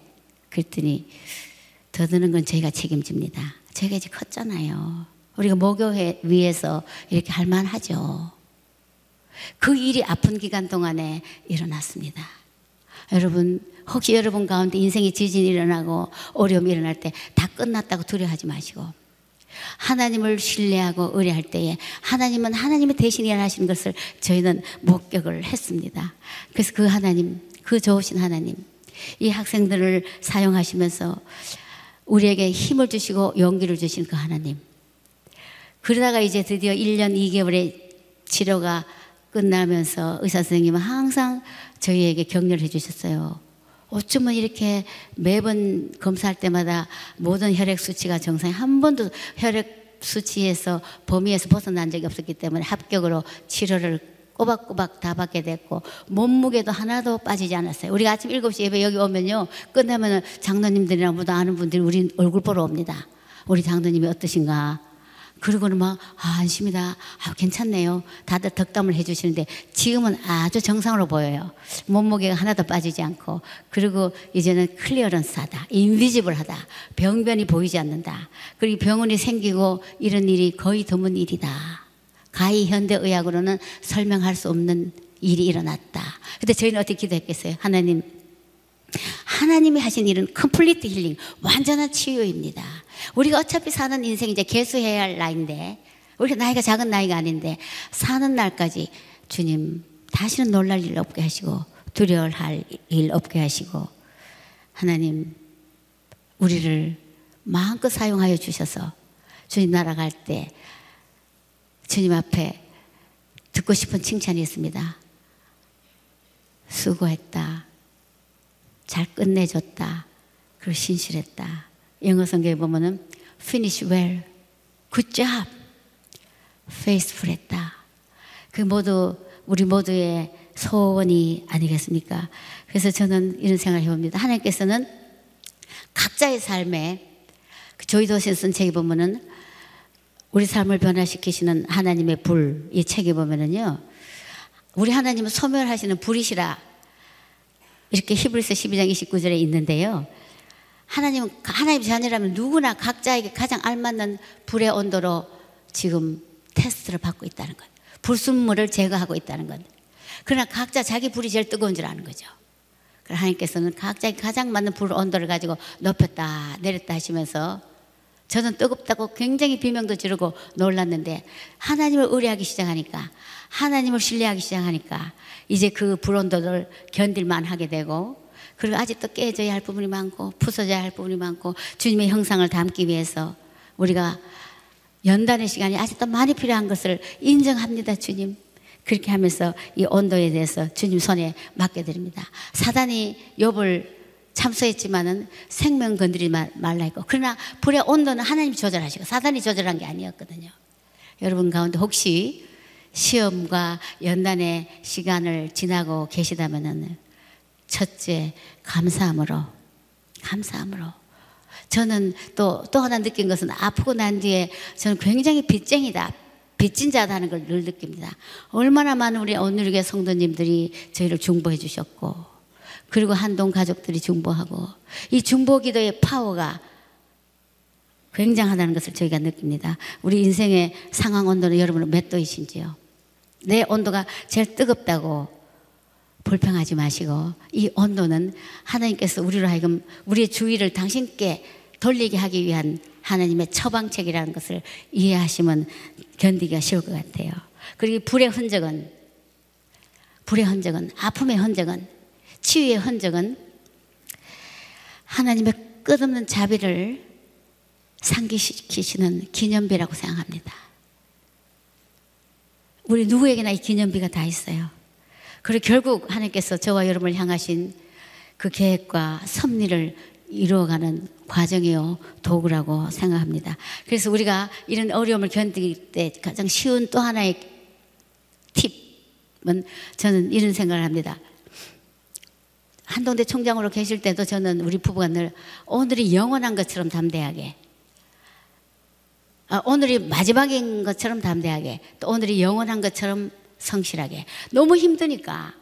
그랬더니 더 드는 건 저희가 책임집니다. 저희가 이제 컸잖아요. 우리가 목요회 위에서 이렇게 할 만하죠. 그 일이 아픈 기간 동안에 일어났습니다. 여러분, 혹시 여러분 가운데 인생의 지진이 일어나고 어려움이 일어날 때 다 끝났다고 두려워하지 마시고, 하나님을 신뢰하고 의뢰할 때에 하나님은 하나님이 대신 일하시는 것을 저희는 목격을 했습니다. 그래서 그 하나님, 그 좋으신 하나님, 이 학생들을 사용하시면서 우리에게 힘을 주시고 용기를 주신 그 하나님. 그러다가 이제 드디어 1년 2개월의 치료가 끝나면서 의사 선생님은 항상 저희에게 격려를 해주셨어요. 어쩌면 이렇게 매번 검사할 때마다 모든 혈액 수치가 정상이, 한 번도 혈액 수치에서 범위에서 벗어난 적이 없었기 때문에 합격으로 치료를 꼬박꼬박 다 받게 됐고, 몸무게도 하나도 빠지지 않았어요. 우리가 아침 7시 예배 여기 오면요, 끝나면은 장로님들이랑 모두 아는 분들이 우리 얼굴 보러 옵니다. 우리 장로님이 어떠신가? 그러고는 막, 아, 안심이다. 아, 괜찮네요. 다들 덕담을 해주시는데 지금은 아주 정상으로 보여요. 몸무게가 하나도 빠지지 않고, 그리고 이제는 클리어런스하다, 인비지블하다, 병변이 보이지 않는다, 그리고 병원이 생기고 이런 일이 거의 드문 일이다. 가히 현대의학으로는 설명할 수 없는 일이 일어났다. 근데 저희는 어떻게 기도했겠어요? 하나님, 하나님이 하신 일은 컴플리트 힐링, 완전한 치유입니다. 우리가 어차피 사는 인생 이제 개수해야 할 나이인데, 우리가 나이가 작은 나이가 아닌데, 사는 날까지 주님 다시는 놀랄 일 없게 하시고 두려울 일 없게 하시고, 하나님 우리를 마음껏 사용하여 주셔서 주님 날아갈 때 주님 앞에 듣고 싶은 칭찬이 있습니다. 수고했다, 잘 끝내줬다, 그리고 신실했다. 영어 성경에 보면은 finish well, good job, faithful 했다. 그 모두 우리 모두의 소원이 아니겠습니까? 그래서 저는 이런 생각을 해봅니다. 하나님께서는 각자의 삶에, 조이 도신 쓴 책에 보면은 우리 삶을 변화시키시는 하나님의 불, 이 책에 보면은요, 우리 하나님은 소멸하시는 불이시라, 이렇게 히브리서 12장 29절에 있는데요, 하나님은, 하나님 자녀라면 누구나 각자에게 가장 알맞는 불의 온도로 지금 테스트를 받고 있다는 것, 불순물을 제거하고 있다는 것. 그러나 각자 자기 불이 제일 뜨거운 줄 아는 거죠. 그래서 하나님께서는 각자에게 가장 맞는 불 온도를 가지고 높였다 내렸다 하시면서, 저는 뜨겁다고 굉장히 비명도 지르고 놀랐는데, 하나님을 의뢰하기 시작하니까, 하나님을 신뢰하기 시작하니까 이제 그 불온도를 견딜만 하게 되고, 그리고 아직도 깨져야 할 부분이 많고 부서져야 할 부분이 많고, 주님의 형상을 담기 위해서 우리가 연단의 시간이 아직도 많이 필요한 것을 인정합니다. 주님, 그렇게 하면서 이 온도에 대해서 주님 손에 맡겨드립니다. 사단이 욥을 참소했지만은 생명 건드리지 말라 했고, 그러나 불의 온도는 하나님이 조절하시고 사단이 조절한 게 아니었거든요. 여러분 가운데 혹시 시험과 연단의 시간을 지나고 계시다면은, 첫째, 감사함으로. 저는 또 하나 느낀 것은, 아프고 난 뒤에 저는 굉장히 빚쟁이다, 빚진 자다는 걸 늘 느낍니다. 얼마나 많은 우리 온누리교회 성도님들이 저희를 중보해 주셨고, 그리고 한동 가족들이 중보하고, 이 중보기도의 파워가 굉장하다는 것을 저희가 느낍니다. 우리 인생의 상황 온도는 여러분은 몇 도이신지요? 내 온도가 제일 뜨겁다고 불평하지 마시고, 이 온도는 하나님께서 우리로 하여금 우리의 주의를 당신께 돌리게 하기 위한 하나님의 처방책이라는 것을 이해하시면 견디기가 쉬울 것 같아요. 그리고 불의 흔적은, 아픔의 흔적은, 치유의 흔적은 하나님의 끝없는 자비를 상기시키시는 기념비라고 생각합니다. 우리 누구에게나 이 기념비가 다 있어요. 그리고 결국 하나님께서 저와 여러분을 향하신 그 계획과 섭리를 이루어가는 과정이요, 도구라고 생각합니다. 그래서 우리가 이런 어려움을 견딜 때 가장 쉬운 또 하나의 팁은, 저는 이런 생각을 합니다. 한동대 총장으로 계실 때도 저는 우리 부부가 늘 오늘이 영원한 것처럼 담대하게, 오늘이 마지막인 것처럼 담대하게, 또 오늘이 영원한 것처럼 성실하게. 너무 힘드니까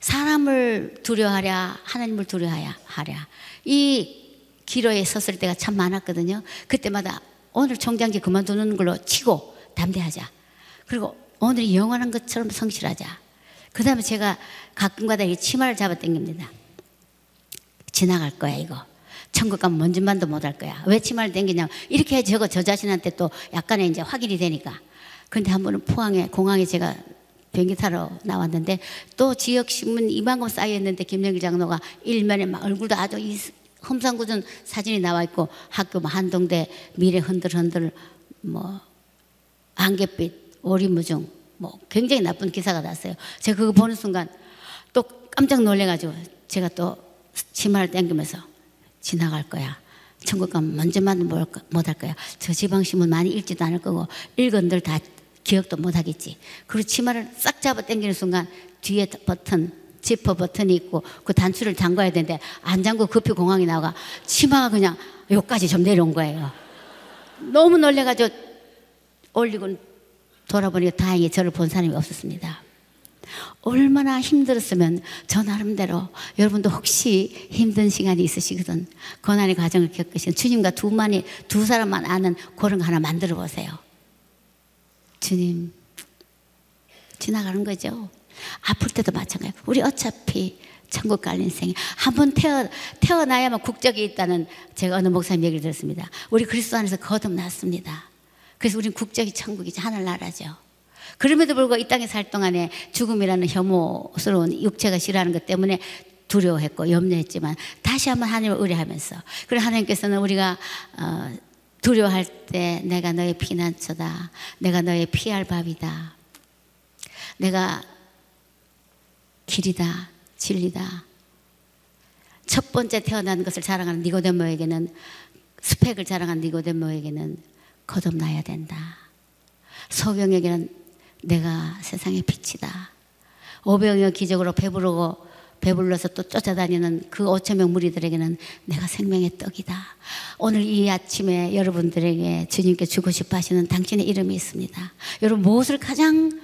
사람을 두려워하랴 하나님을 두려워하랴, 이 기로에 섰을 때가 참 많았거든요. 그때마다 오늘 총장직 그만두는 걸로 치고 담대하자, 그리고 오늘이 영원한 것처럼 성실하자. 그 다음에 제가 가끔가다 이 치마를 잡아 당깁니다. 지나갈 거야, 이거. 천국 가면 뭔 짓만도 못할 거야. 왜 치마를 당기냐면 이렇게 해야 저 자신한테 또 약간의 이제 확인이 되니까. 근데 한 번은 포항에, 공항에 제가 비행기 타러 나왔는데 또 지역신문 이만큼 쌓여있는데 김영길 장로가 일면에 막 얼굴도 아주 험상궂은 사진이 나와있고, 학교 한동대 미래 흔들흔들, 뭐 안갯빛 오리무중, 뭐 굉장히 나쁜 기사가 났어요. 제가 그거 보는 순간 또 깜짝 놀래가지고 제가 또 치마를 당기면서 지나갈 거야, 천국 가면 먼저만 못할 거야, 저 지방신문 많이 읽지도 않을 거고 읽은들 다 기억도 못하겠지. 그리고 치마를 싹 잡아 당기는 순간 뒤에 버튼, 지퍼 버튼이 있고 그 단추를 잠가야 되는데 안 잠그고 급히 공항에 나가 치마가 그냥 여기까지 좀 내려온 거예요. 너무 놀래가지고 올리고 돌아보니까 다행히 저를 본 사람이 없었습니다. 얼마나 힘들었으면 저 나름대로, 여러분도 혹시 힘든 시간이 있으시거든, 고난의 과정을 겪으신 주님과 두 사람만 아는 그런 거 하나 만들어 보세요. 주님, 지나가는 거죠. 아플 때도 마찬가지. 우리 어차피 천국 갈 인생이 한번 태어나야만 국적이 있다는, 제가 어느 목사님 얘기를 들었습니다. 우리 그리스도 안에서 거듭났습니다. 그래서 우리는 국적이 천국이지, 하늘나라죠. 그럼에도 불구하고 이 땅에 살 동안에 죽음이라는 혐오스러운 육체가 싫어하는 것 때문에 두려워했고 염려했지만 다시 한번 하나님을 의뢰하면서, 그리고 하나님께서는 우리가 두려워할 때 내가 너의 피난처다, 내가 너의 피할 바위다, 내가 길이다, 진리다. 첫 번째 태어난 것을 자랑하는 니고데모에게는, 스펙을 자랑하는 니고데모에게는 거듭나야 된다. 소경에게는 내가 세상의 빛이다. 오병이어 기적으로 배불러서 또 쫓아다니는 그 5,000명 무리들에게는 내가 생명의 떡이다. 오늘 이 아침에 여러분들에게 주님께 주고 싶어 하시는 당신의 이름이 있습니다. 여러분, 무엇을 가장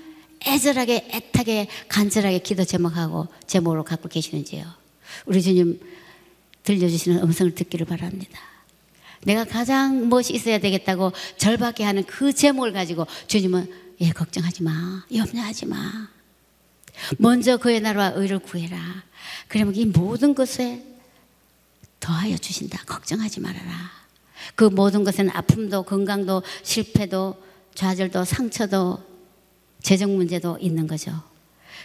애절하게, 애타게, 간절하게 기도 제목으로 갖고 계시는지요? 우리 주님 들려주시는 음성을 듣기를 바랍니다. 내가 가장 무엇이 있어야 되겠다고 절박해 하는 그 제목을 가지고 주님은, 예, 걱정하지 마, 염려하지 마, 먼저 그의 나라와 의를 구해라, 그러면 이 모든 것에 더하여 주신다, 걱정하지 말아라. 그 모든 것에는 아픔도, 건강도, 실패도, 좌절도, 상처도, 재정 문제도 있는 거죠.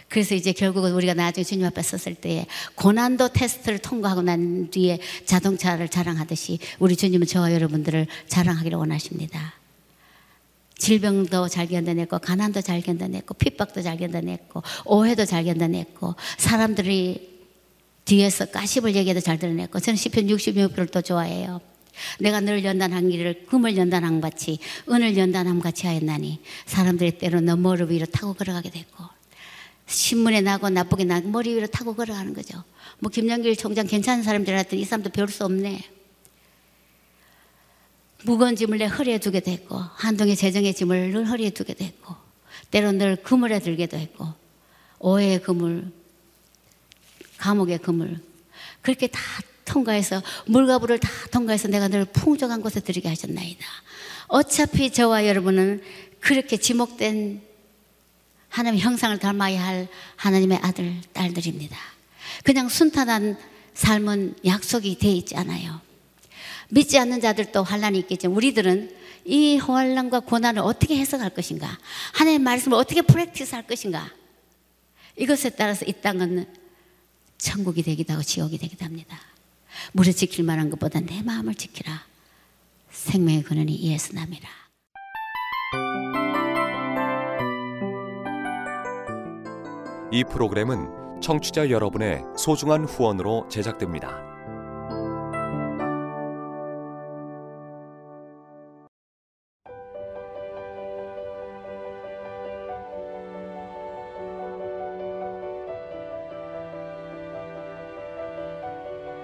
그래서 이제 결국은 우리가 나중에 주님 앞에 섰을 때에 고난도 테스트를 통과하고 난 뒤에 자동차를 자랑하듯이 우리 주님은 저와 여러분들을 자랑하기를 원하십니다. 질병도 잘 견뎌냈고, 가난도 잘 견뎌냈고, 핍박도 잘 견뎌냈고, 오해도 잘 견뎌냈고, 사람들이 뒤에서 까십을 얘기해도 잘 드러냈고. 저는 시편 66편을 또 좋아해요. 내가 너를 연단한 길을 금을 연단함 같이, 은을 연단함 같이 하였나니, 사람들이 때로 너 머리 위로 타고 걸어가게 됐고, 신문에 나고 나쁘게 나고 머리 위로 타고 걸어가는 거죠. 뭐 김영길 총장 괜찮은 사람들 하더니 이 사람도 배울 수 없네. 무거운 짐을 내 허리에 두게 됐고, 한동의 재정의 짐을 늘 허리에 두게 됐고, 때론 늘 그물에 들게도 했고, 오해의 그물, 감옥의 그물, 그렇게 다 통과해서, 물과 불을 다 통과해서 내가 늘 풍족한 곳에 들이게 하셨나이다. 어차피 저와 여러분은 그렇게 지목된 하나님의 형상을 닮아야 할 하나님의 아들, 딸들입니다. 그냥 순탄한 삶은 약속이 돼 있지 않아요. 믿지 않는 자들도 환란이 있겠지만 우리들은 이 환란과 고난을 어떻게 해석할 것인가, 하나님의 말씀을 어떻게 프랙티스할 것인가, 이것에 따라서 이 땅은 천국이 되기도 하고 지옥이 되기도 합니다. 무릇 지킬 만한 것보다 내 마음을 지키라. 생명의 근원이 이에서 남이라. 이 프로그램은 청취자 여러분의 소중한 후원으로 제작됩니다.